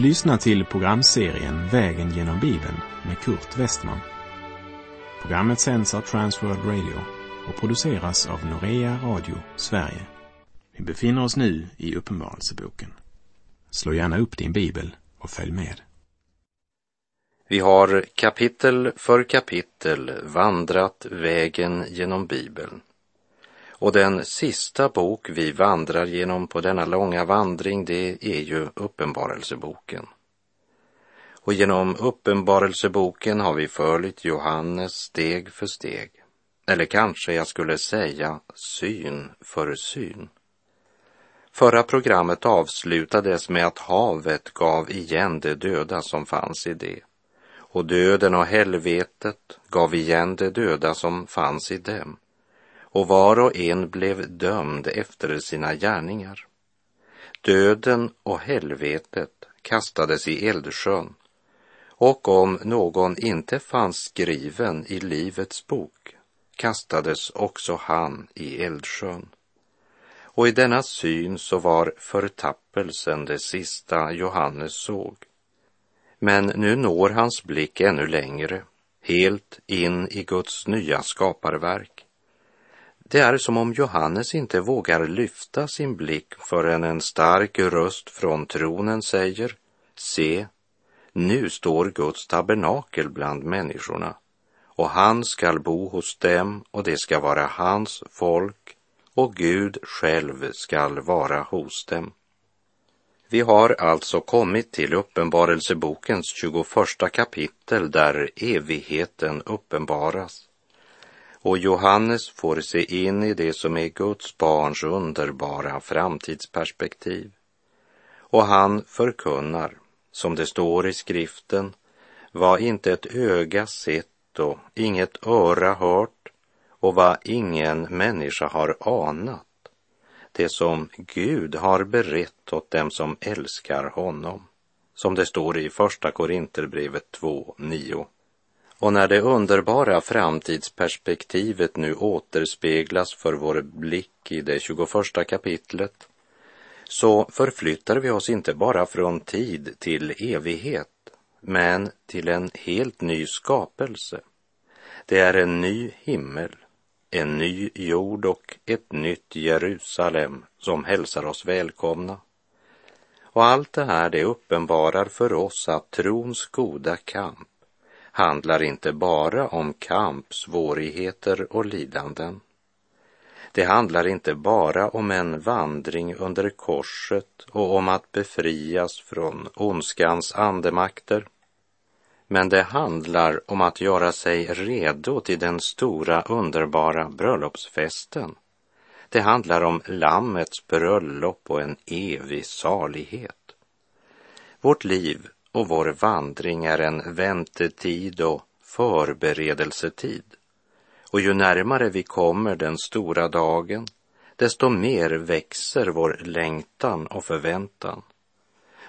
Du lyssnar till programserien Vägen genom Bibeln med Kurt Westman. Programmet sänds av Transworld Radio och produceras av Norea Radio Sverige. Vi befinner oss nu i Uppenbarelseboken. Slå gärna upp din bibel och följ med. Vi har kapitel för kapitel vandrat vägen genom Bibeln. Och den sista bok vi vandrar genom på denna långa vandring, det är ju Uppenbarelseboken. Och genom Uppenbarelseboken har vi följt Johannes steg för steg. Eller kanske jag skulle säga syn för syn. Förra programmet avslutades med att havet gav igen det döda som fanns i det. Och döden och helvetet gav igen det döda som fanns i dem. Och var och en blev dömd efter sina gärningar. Döden och helvetet kastades i eldsjön, och om någon inte fanns skriven i livets bok, kastades också han i eldsjön. Och i denna syn så var förtappelsen det sista Johannes såg. Men nu når hans blick ännu längre, helt in i Guds nya skaparverk. Det är som om Johannes inte vågar lyfta sin blick förrän en stark röst från tronen säger: Se, nu står Guds tabernakel bland människorna, och han skall bo hos dem, och det ska vara hans folk, och Gud själv skall vara hos dem. Vi har alltså kommit till Uppenbarelsebokens 21:a kapitel, där evigheten uppenbaras. Och Johannes får se in i det som är Guds barns underbara framtidsperspektiv. Och han förkunnar, som det står i skriften: vad inte ett öga sett och inget öra hört och vad ingen människa har anat, det som Gud har berett åt dem som älskar honom, som det står i första Korinterbrevet 2:9. Och när det underbara framtidsperspektivet nu återspeglas för vår blick i det 21:a kapitlet, så förflyttar vi oss inte bara från tid till evighet, men till en helt ny skapelse. Det är en ny himmel, en ny jord och ett nytt Jerusalem som hälsar oss välkomna. Och allt det här, det uppenbarar för oss att trons goda kamp handlar inte bara om kamp, svårigheter och lidanden. Det handlar inte bara om en vandring under korset och om att befrias från ondskans andemakter. Men det handlar om att göra sig redo till den stora underbara bröllopsfesten. Det handlar om lammets bröllop och en evig salighet. Vårt liv och vår vandring är en väntetid och förberedelsetid. Och ju närmare vi kommer den stora dagen, desto mer växer vår längtan och förväntan.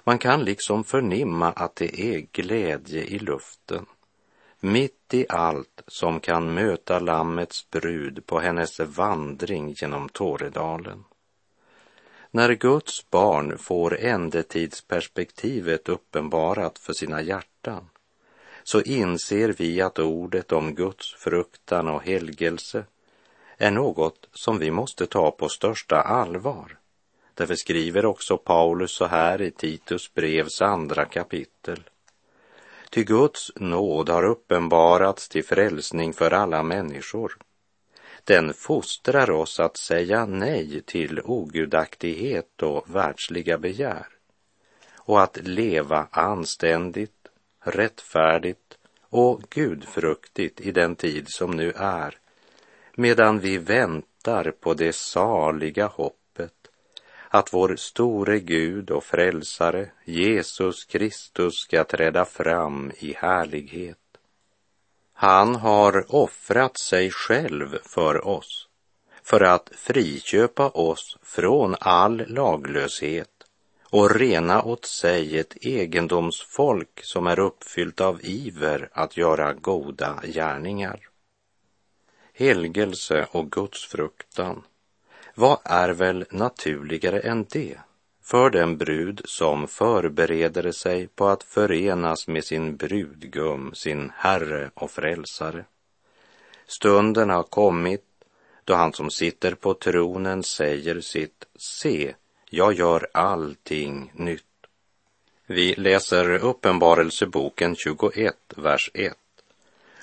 Man kan liksom förnimma att det är glädje i luften, mitt i allt som kan möta lammets brud på hennes vandring genom Tåredalen. När Guds barn får ändetidsperspektivet uppenbarat för sina hjärtan, så inser vi att ordet om Guds fruktan och helgelse är något som vi måste ta på största allvar. Därför skriver också Paulus så här i Titus brevs 2:a kapitel: Ty Guds nåd har uppenbarats till frälsning för alla människor. Den fostrar oss att säga nej till ogudaktighet och världsliga begär, och att leva anständigt, rättfärdigt och gudfruktigt i den tid som nu är, medan vi väntar på det saliga hoppet att vår store Gud och frälsare Jesus Kristus ska träda fram i härlighet. Han har offrat sig själv för oss, för att friköpa oss från all laglöshet och rena åt sig ett egendomsfolk som är uppfyllt av iver att göra goda gärningar. Helgelse och Guds fruktan, vad är väl naturligare än det för den brud som förbereder sig på att förenas med sin brudgum, sin herre och frälsare. Stunden har kommit då han som sitter på tronen säger sitt: se, jag gör allting nytt. Vi läser Uppenbarelseboken 21, vers 1.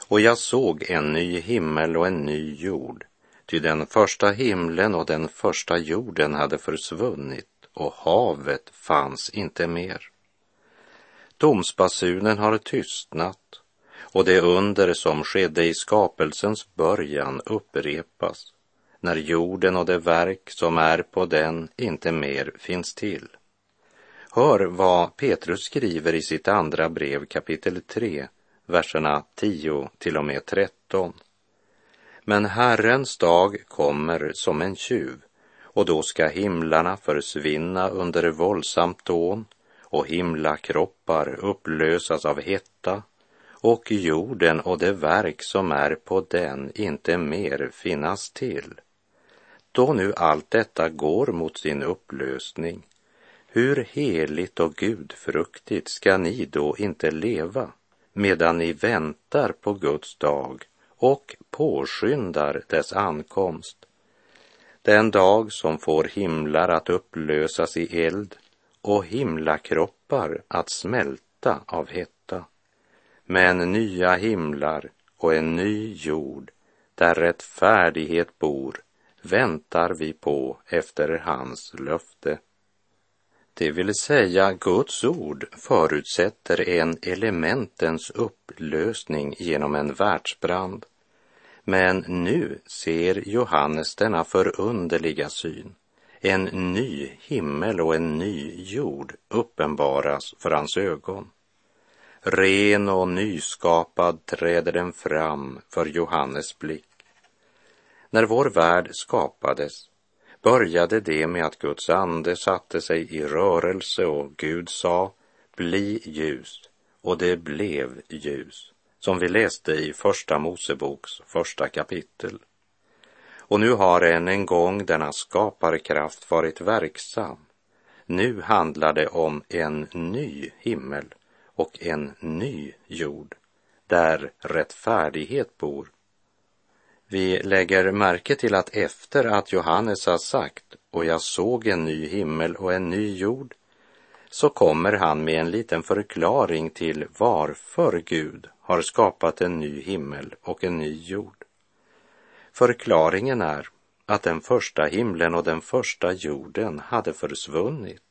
Och jag såg en ny himmel och en ny jord, ty den första himlen och den första jorden hade försvunnit, och havet fanns inte mer. Domsbasunen har tystnat, och det under som skedde i skapelsens början upprepas, när jorden och det verk som är på den inte mer finns till. Hör vad Petrus skriver i sitt andra brev, kapitel 3, verserna 10 till och med 13. Men Herrens dag kommer som en tjuv, och då ska himlarna försvinna under våldsamt dån, och himlakroppar upplösas av hetta, och jorden och det verk som är på den inte mer finnas till. Då nu allt detta går mot sin upplösning, hur heligt och gudfruktigt ska ni då inte leva, medan ni väntar på Guds dag och påskyndar dess ankomst? Den dag som får himlar att upplösas i eld och himlakroppar att smälta av hetta. Men nya himlar och en ny jord, där rättfärdighet bor, väntar vi på efter hans löfte. Det vill säga, Guds ord förutsätter en elementens upplösning genom en världsbrand. Men nu ser Johannes denna förunderliga syn. En ny himmel och en ny jord uppenbaras för hans ögon. Ren och nyskapad träder den fram för Johannes blick. När vår värld skapades började det med att Guds ande satte sig i rörelse och Gud sa: bli ljus, och det blev ljus, som vi läste i första Moseboks första kapitel. Och nu har än en gång denna skaparkraft varit verksam. Nu handlar det om en ny himmel och en ny jord, där rättfärdighet bor. Vi lägger märke till att efter att Johannes har sagt och jag såg en ny himmel och en ny jord, så kommer han med en liten förklaring till varför Gud har skapat en ny himmel och en ny jord. Förklaringen är att den första himlen och den första jorden hade försvunnit.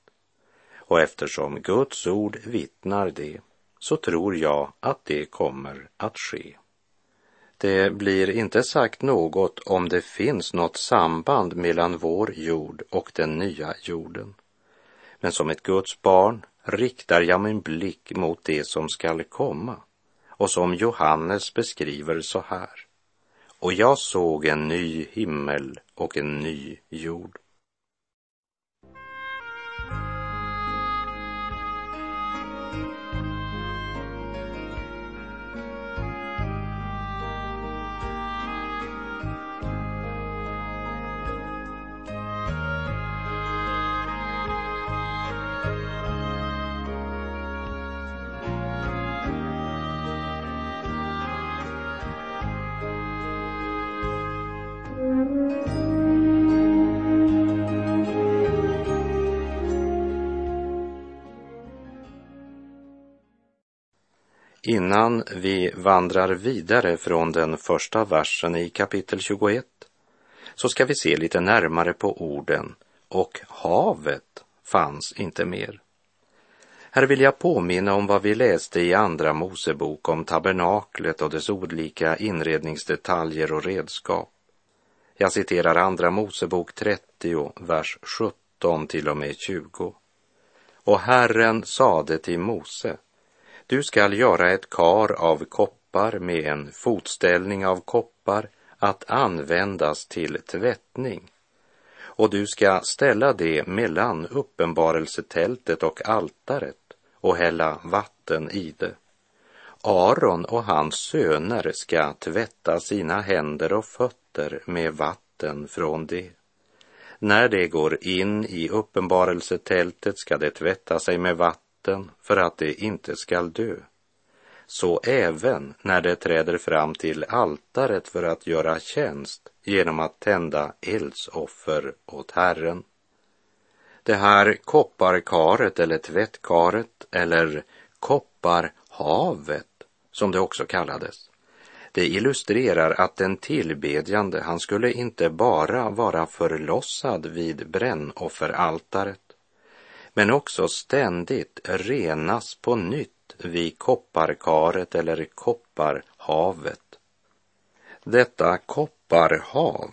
Och eftersom Guds ord vittnar det, så tror jag att det kommer att ske. Det blir inte sagt något om det finns något samband mellan vår jord och den nya jorden. Men som ett Guds barn riktar jag min blick mot det som skall komma, och som Johannes beskriver så här: och jag såg en ny himmel och en ny jord. Innan vi vandrar vidare från den första versen i kapitel 21, så ska vi se lite närmare på orden och havet fanns inte mer. Här vill jag påminna om vad vi läste i andra Mosebok om tabernaklet och dess olika inredningsdetaljer och redskap. Jag citerar andra Mosebok 30, vers 17 till och med 20. Och Herren sade till Mose: du skall göra ett kar av koppar med en fotställning av koppar att användas till tvättning. Och du ska ställa det mellan uppenbarelsetältet och altaret och hälla vatten i det. Aron och hans söner ska tvätta sina händer och fötter med vatten från det. När det går in i uppenbarelsetältet ska det tvätta sig med vatten för att det inte skall dö. Så även när det träder fram till altaret för att göra tjänst genom att tända eldsoffer åt Herren. Det här kopparkaret eller tvättkaret eller kopparhavet som det också kallades. Det illustrerar att den tillbedjande, han skulle inte bara vara förlossad vid brännofferaltaret, men också ständigt renas på nytt vid kopparkaret eller kopparhavet. Detta kopparhav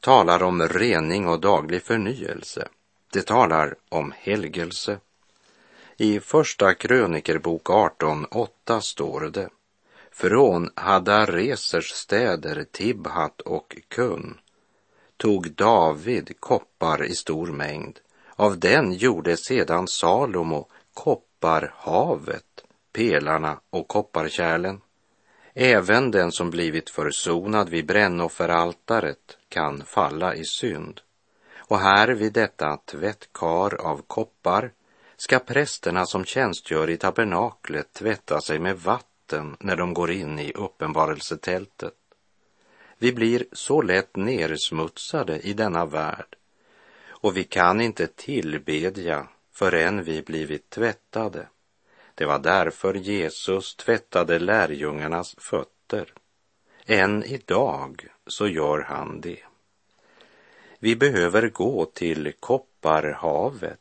talar om rening och daglig förnyelse. Det talar om helgelse. I första krönikerbok 18:8 står det: från Hadaresers städer Tibhat och Kun tog David koppar i stor mängd. Av den gjorde sedan Salomo kopparhavet, pelarna och kopparkärlen. Även den som blivit försonad vid brännofferaltaret kan falla i synd. Och här vid detta tvättkar av koppar ska prästerna som tjänstgör i tabernaklet tvätta sig med vatten när de går in i uppenbarelsetältet. Vi blir så lätt nersmutsade i denna värld, och vi kan inte tillbedja förrän vi blivit tvättade. Det var därför Jesus tvättade lärjungarnas fötter. Än idag så gör han det. Vi behöver gå till kopparhavet,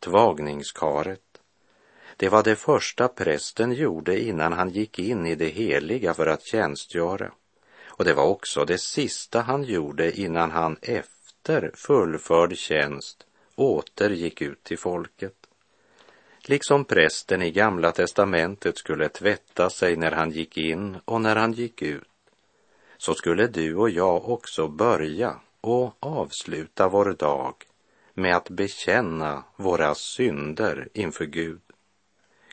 tvagningskaret. Det var det första prästen gjorde innan han gick in i det heliga för att tjänstgöra. Och det var också det sista han gjorde innan han efter fullförd tjänst åter gick ut till folket. Liksom prästen i Gamla testamentet skulle tvätta sig när han gick in och när han gick ut, så skulle du och jag också börja och avsluta vår dag med att bekänna våra synder inför Gud.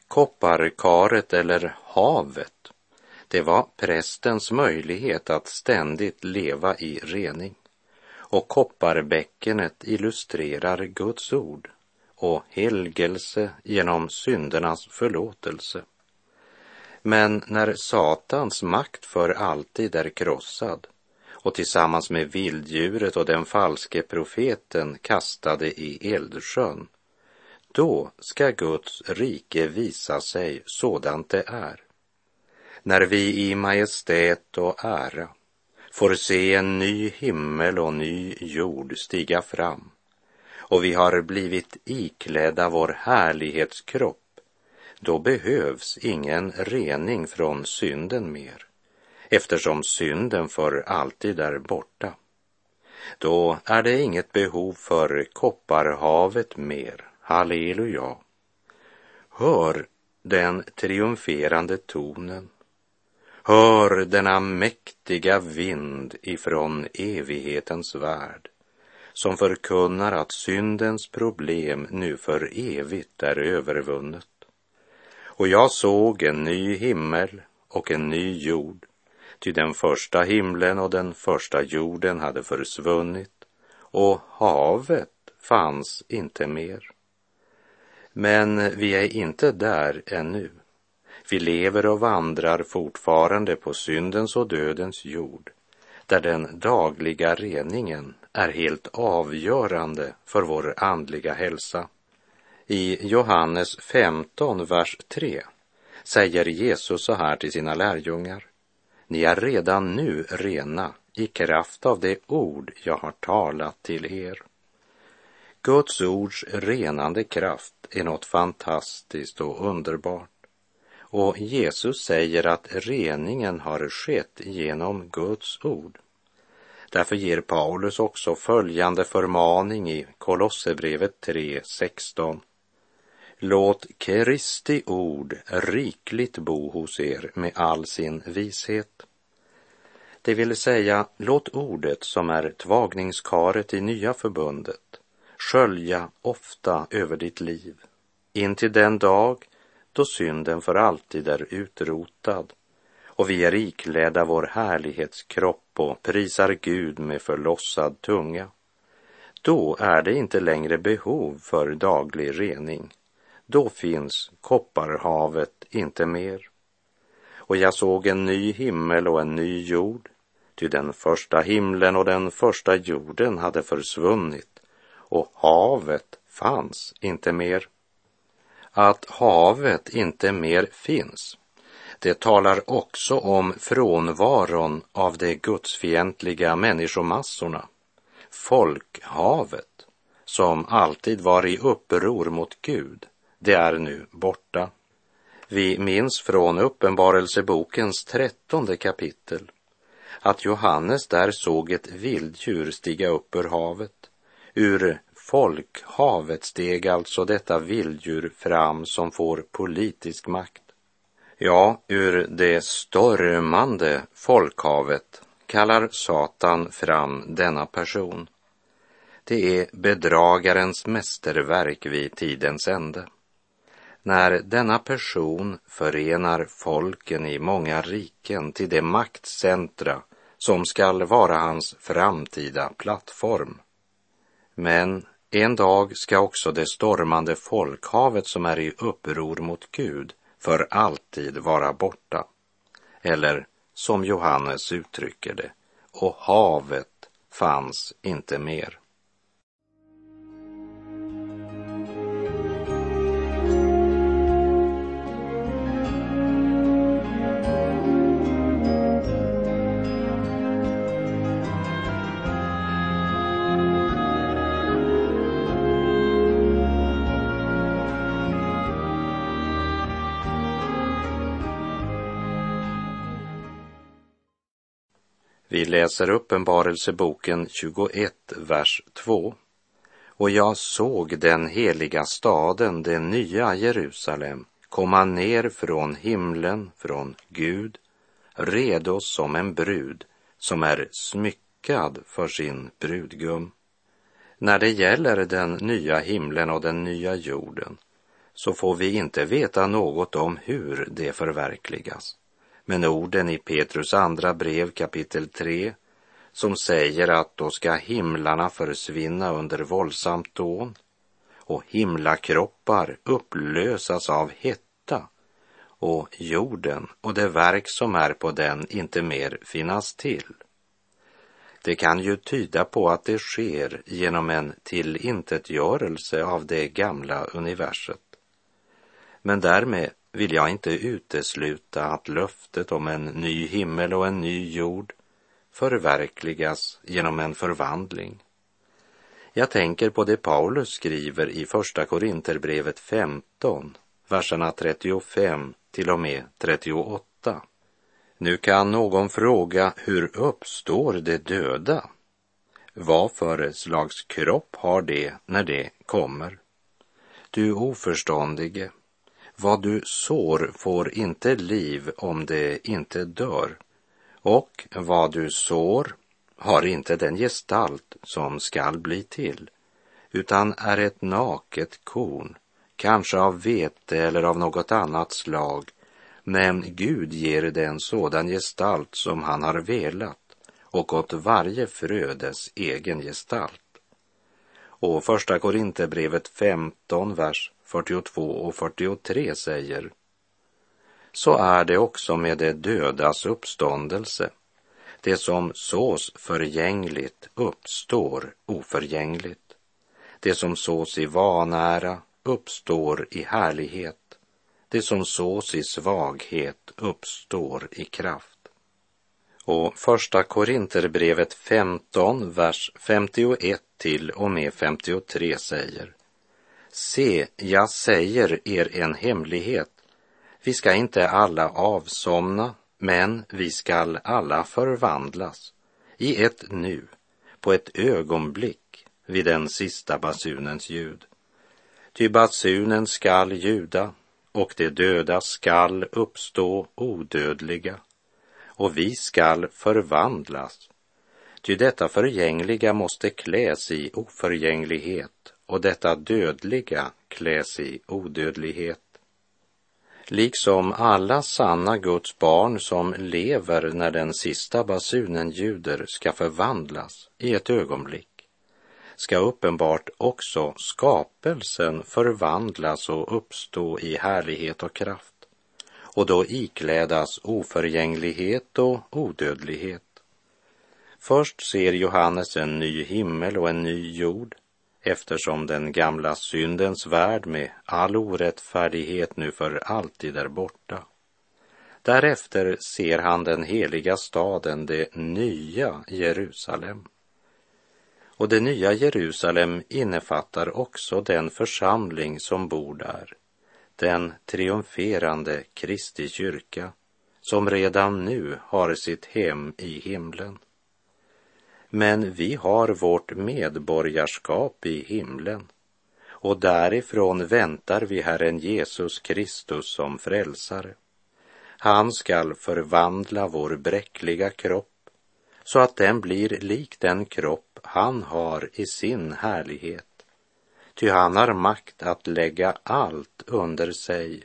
Kopparkaret eller havet, det var prästens möjlighet att ständigt leva i rening. Och kopparbäckenet illustrerar Guds ord och helgelse genom syndernas förlåtelse. Men när Satans makt för alltid är krossad och tillsammans med vilddjuret och den falske profeten kastade i eldsjön, då ska Guds rike visa sig sådant det är. När vi i majestät och ära får se en ny himmel och ny jord stiga fram, och vi har blivit iklädda vår härlighetskropp, då behövs ingen rening från synden mer, eftersom synden för alltid är borta. Då är det inget behov för kopparhavet mer. Halleluja! Hör den triumferande tonen. Hör denna mäktiga vind ifrån evighetens värld som förkunnar att syndens problem nu för evigt är övervunnet. Och jag såg en ny himmel och en ny jord, ty den första himlen och den första jorden hade försvunnit och havet fanns inte mer. Men vi är inte där ännu. Vi lever och vandrar fortfarande på syndens och dödens jord, där den dagliga reningen är helt avgörande för vår andliga hälsa. I Johannes 15, vers 3 säger Jesus så här till sina lärjungar: ni är redan nu rena i kraft av det ord jag har talat till er. Guds ords renande kraft är något fantastiskt och underbart. Och Jesus säger att reningen har skett genom Guds ord. Därför ger Paulus också följande förmaning i Kolosserbrevet 3:16. Låt Kristi ord rikligt bo hos er med all sin vishet. Det vill säga, låt ordet som är tvagningskaret i nya förbundet skölja ofta över ditt liv, in till den dag då synden för alltid är utrotad och vi är iklädda vår härlighetskropp och prisar Gud med förlossad tunga. Då är det inte längre behov för daglig rening. Då finns kopparhavet inte mer. Och jag såg en ny himmel och en ny jord, ty den första himlen och den första jorden hade försvunnit, och havet fanns inte mer. Att havet inte mer finns, det talar också om frånvaron av de gudsfientliga människomassorna, folkhavet, som alltid var i uppror mot Gud. Det är nu borta. Vi minns från Uppenbarelsebokens 13:e kapitel att Johannes där såg ett vilddjur stiga upp ur havet. Ur folkhavet steg alltså detta vilddjur fram som får politisk makt. Ja, ur det stormande folkhavet kallar Satan fram denna person. Det är bedragarens mästerverk vid tidens ände. När denna person förenar folken i många riken till det maktcentra som skall vara hans framtida plattform. Men en dag ska också det stormande folkhavet som är i uppror mot Gud för alltid vara borta. Eller, som Johannes uttrycker det, och havet fanns inte mer. Vi läser Uppenbarelseboken 21, vers 2. Och jag såg den heliga staden, den nya Jerusalem, komma ner från himlen, från Gud, redo som en brud, som är smyckad för sin brudgum. När det gäller den nya himlen och den nya jorden, så får vi inte veta något om hur det förverkligas. Men orden i Petrus andra brev kapitel 3 som säger att då ska himlarna försvinna under våldsamt dån och himlakroppar upplösas av hetta och jorden och det verk som är på den inte mer finnas till. Det kan ju tyda på att det sker genom en tillintetgörelse av det gamla universet. Men därmed vill jag inte utesluta att löftet om en ny himmel och en ny jord förverkligas genom en förvandling. Jag tänker på det Paulus skriver i första Korintherbrevet 15, verserna 35 till och med 38. Nu kan någon fråga, hur uppstår de döda? Vad för slags kropp har det när det kommer? Du oförståndige. Vad du sår får inte liv om det inte dör, och vad du sår har inte den gestalt som skall bli till, utan är ett naket korn, kanske av vete eller av något annat slag, men Gud ger det en sådan gestalt som han har velat, och åt varje frödes egen gestalt. Och första Korintherbrevet 15, vers 42 och 43 säger: Så är det också med det dödas uppståndelse. Det som sås förgängligt uppstår oförgängligt. Det som sås i vanära uppstår i härlighet. Det som sås i svaghet uppstår i kraft. Och första Korintherbrevet 15, vers 51 till och med 53 säger: Se, jag säger er en hemlighet. Vi ska inte alla avsomna, men vi ska alla förvandlas. I ett nu, på ett ögonblick, vid den sista basunens ljud. Ty basunen skall ljuda, och de döda skall uppstå odödliga, och vi skall förvandlas. Ty detta förgängliga måste kläs i oförgänglighet, och detta dödliga kläs i odödlighet. Liksom alla sanna Guds barn som lever när den sista basunen ljuder ska förvandlas i ett ögonblick, ska uppenbart också skapelsen förvandlas och uppstå i härlighet och kraft, och då iklädas oförgänglighet och odödlighet. Först ser Johannes en ny himmel och en ny jord, eftersom den gamla syndens värld med all orättfärdighet nu för alltid är borta. Därefter ser han den heliga staden, det nya Jerusalem. Och det nya Jerusalem innefattar också den församling som bor där, den triumferande Kristi kyrka, som redan nu har sitt hem i himlen. Men vi har vårt medborgarskap i himlen, och därifrån väntar vi Herren Jesus Kristus som frälsare. Han skall förvandla vår bräckliga kropp, så att den blir lik den kropp han har i sin härlighet. Ty han har makt att lägga allt under sig,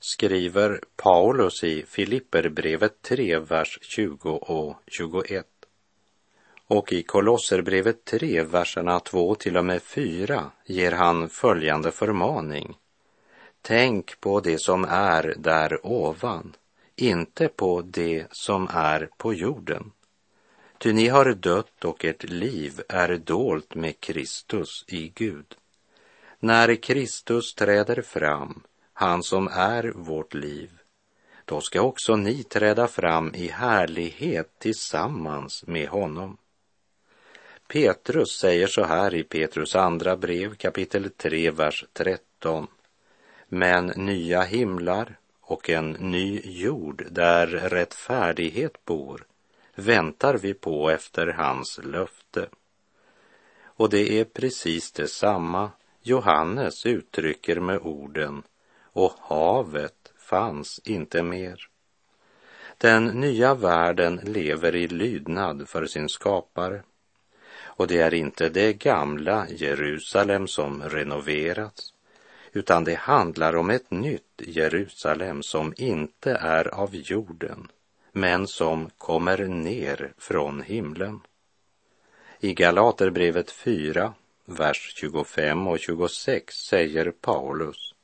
skriver Paulus i Filipperbrevet 3, vers 20 och 21. Och i Kolosserbrevet 3, verserna 2 till och med 4 ger han följande förmaning. Tänk på det som är där ovan, inte på det som är på jorden. Ty ni har dött och ert liv är dolt med Kristus i Gud. När Kristus träder fram, han som är vårt liv, då ska också ni träda fram i härlighet tillsammans med honom. Petrus säger så här i Petrus andra brev, kapitel 3, vers 13. Men nya himlar och en ny jord där rättfärdighet bor väntar vi på efter hans löfte. Och det är precis detsamma Johannes uttrycker med orden, och havet fanns inte mer. Den nya världen lever i lydnad för sin skapare. Och det är inte det gamla Jerusalem som renoverats, utan det handlar om ett nytt Jerusalem som inte är av jorden, men som kommer ner från himlen. I Galaterbrevet 4, vers 25 och 26 säger Paulus,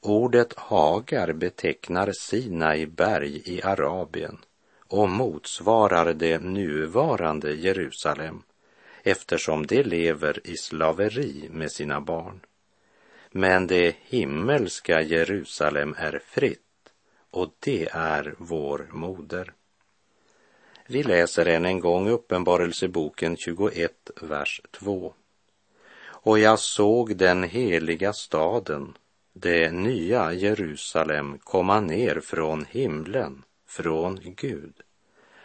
ordet Hagar betecknar Sinai berg i Arabien och motsvarar det nuvarande Jerusalem, eftersom de lever i slaveri med sina barn. Men det himmelska Jerusalem är fritt, och det är vår moder. Vi läser än en gång Uppenbarelseboken 21, vers 2. Och jag såg den heliga staden, det nya Jerusalem, komma ner från himlen, från Gud,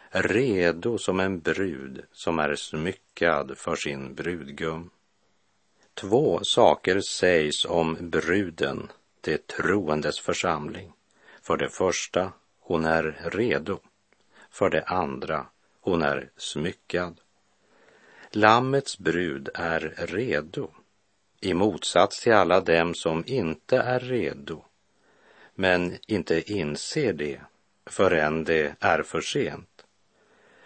redo som en brud som är smyckad för sin brudgum. Två saker sägs om bruden, det troendes församling. För det första, hon är redo. För det andra, hon är smyckad. Lammets brud är redo, i motsats till alla dem som inte är redo, men inte inser det förrän det är för sent.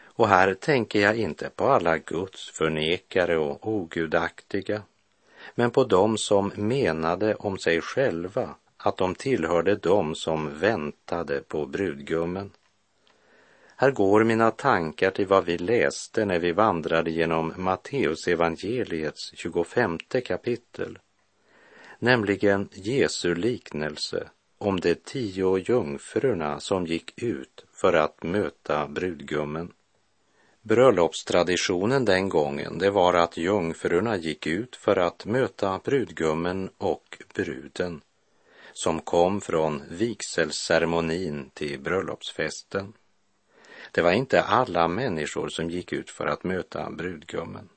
Och här tänker jag inte på alla Guds förnekare och ogudaktiga, men på dem som menade om sig själva att de tillhörde dem som väntade på brudgummen. Här går mina tankar till vad vi läste när vi vandrade genom Matteusevangeliets 25:e kapitel, nämligen Jesu liknelse om de 10 jungfrurna som gick ut för att möta brudgummen. Bröllopstraditionen den gången, det var att jungfrurna gick ut för att möta brudgummen och bruden, som kom från vigselceremonin till bröllopsfesten. Det var inte alla människor som gick ut för att möta brudgummen,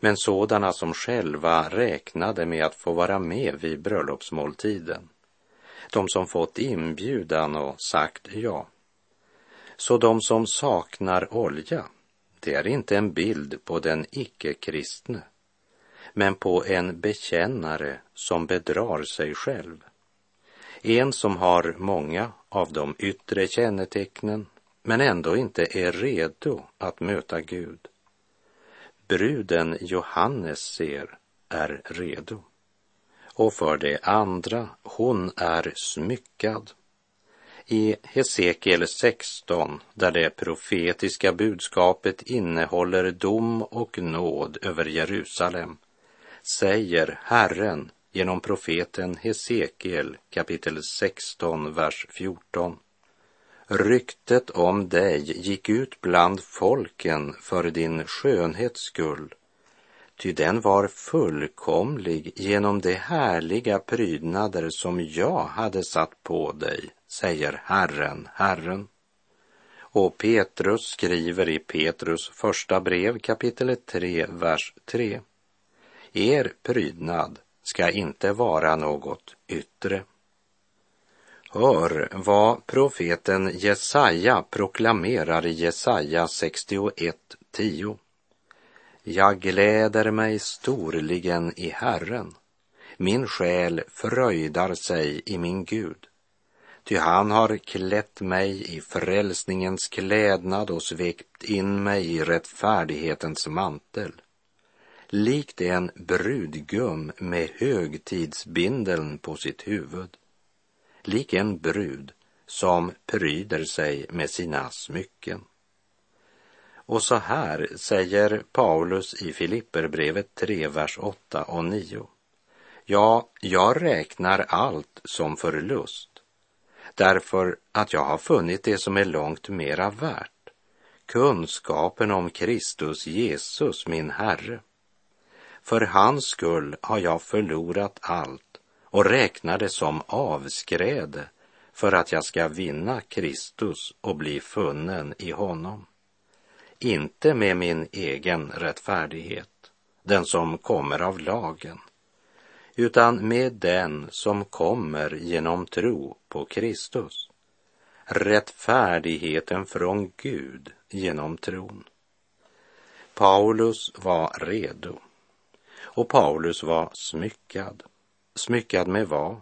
men sådana som själva räknade med att få vara med vid bröllopsmåltiden, de som fått inbjudan och sagt ja. Så de som saknar olja, det är inte en bild på den icke-kristne, men på en bekännare som bedrar sig själv. En som har många av de yttre kännetecknen, men ändå inte är redo att möta Gud. bruden Johannes ser är redo. Och för det andra, hon är smyckad. I Hesekiel 16, där det profetiska budskapet innehåller dom och nåd över Jerusalem, säger Herren genom profeten Hesekiel kapitel 16, vers 14. Ryktet om dig gick ut bland folken för din skönhets skull, ty den var fullkomlig genom de härliga prydnader som jag hade satt på dig, säger Herren, Herren. Och Petrus skriver i Petrus första brev kapitel 3, vers 3. Er prydnad ska inte vara något yttre. Hör vad profeten Jesaja proklamerar i Jesaja 61:10. Jag gläder mig storligen i Herren. Min själ fröjdar sig i min Gud. Ty han har klätt mig i frälsningens klädnad och svept in mig i rättfärdighetens mantel. Likt en brudgum med högtidsbindeln på sitt huvud. Lik en brud som pryder sig med sina smycken. Och så här säger Paulus i Filipperbrevet 3, vers 8 och 9. Ja, jag räknar allt som förlust, därför att jag har funnit det som är långt mera värt, kunskapen om Kristus Jesus, min Herre. För hans skull har jag förlorat allt och räknar det som avskräde för att jag ska vinna Kristus och bli funnen i honom. Inte med min egen rättfärdighet, den som kommer av lagen, utan med den som kommer genom tro på Kristus. Rättfärdigheten från Gud genom tron. Paulus var redo, och Paulus var smyckad. Smyckad med vad?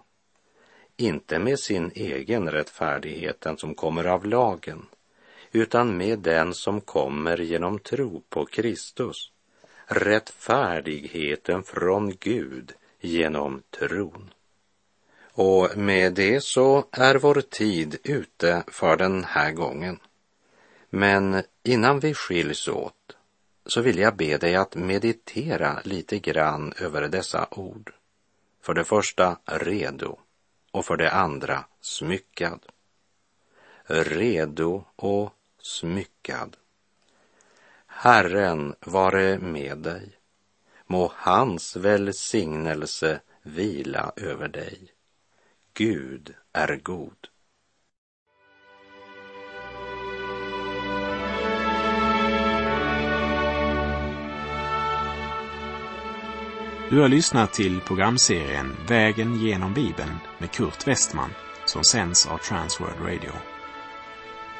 Inte med sin egen rättfärdighet, den som kommer av lagen, utan med den som kommer genom tro på Kristus, rättfärdigheten från Gud genom tron. Och med det så är vår tid ute för den här gången. Men innan vi skiljs åt så vill jag be dig att meditera lite grann över dessa ord. För det första, redo, och för det andra, smyckad. Redo och smyckad. Herren vare med dig. Må hans välsignelse vila över dig. Gud är god. Du har lyssnat till programserien Vägen genom Bibeln med Kurt Westman som sänds av Transworld Radio.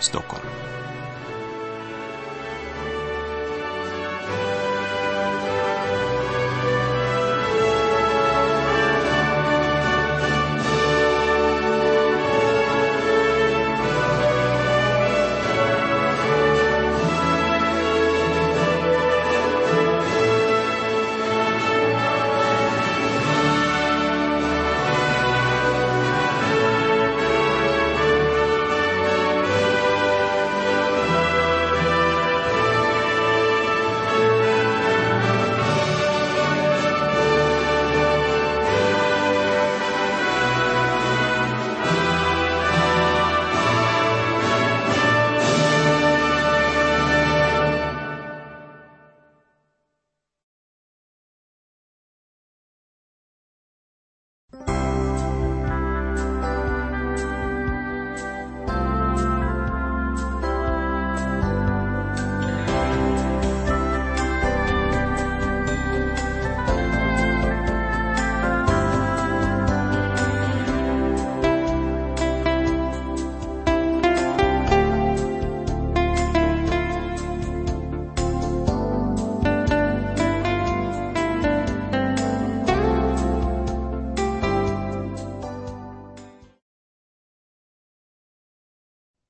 Stockholm.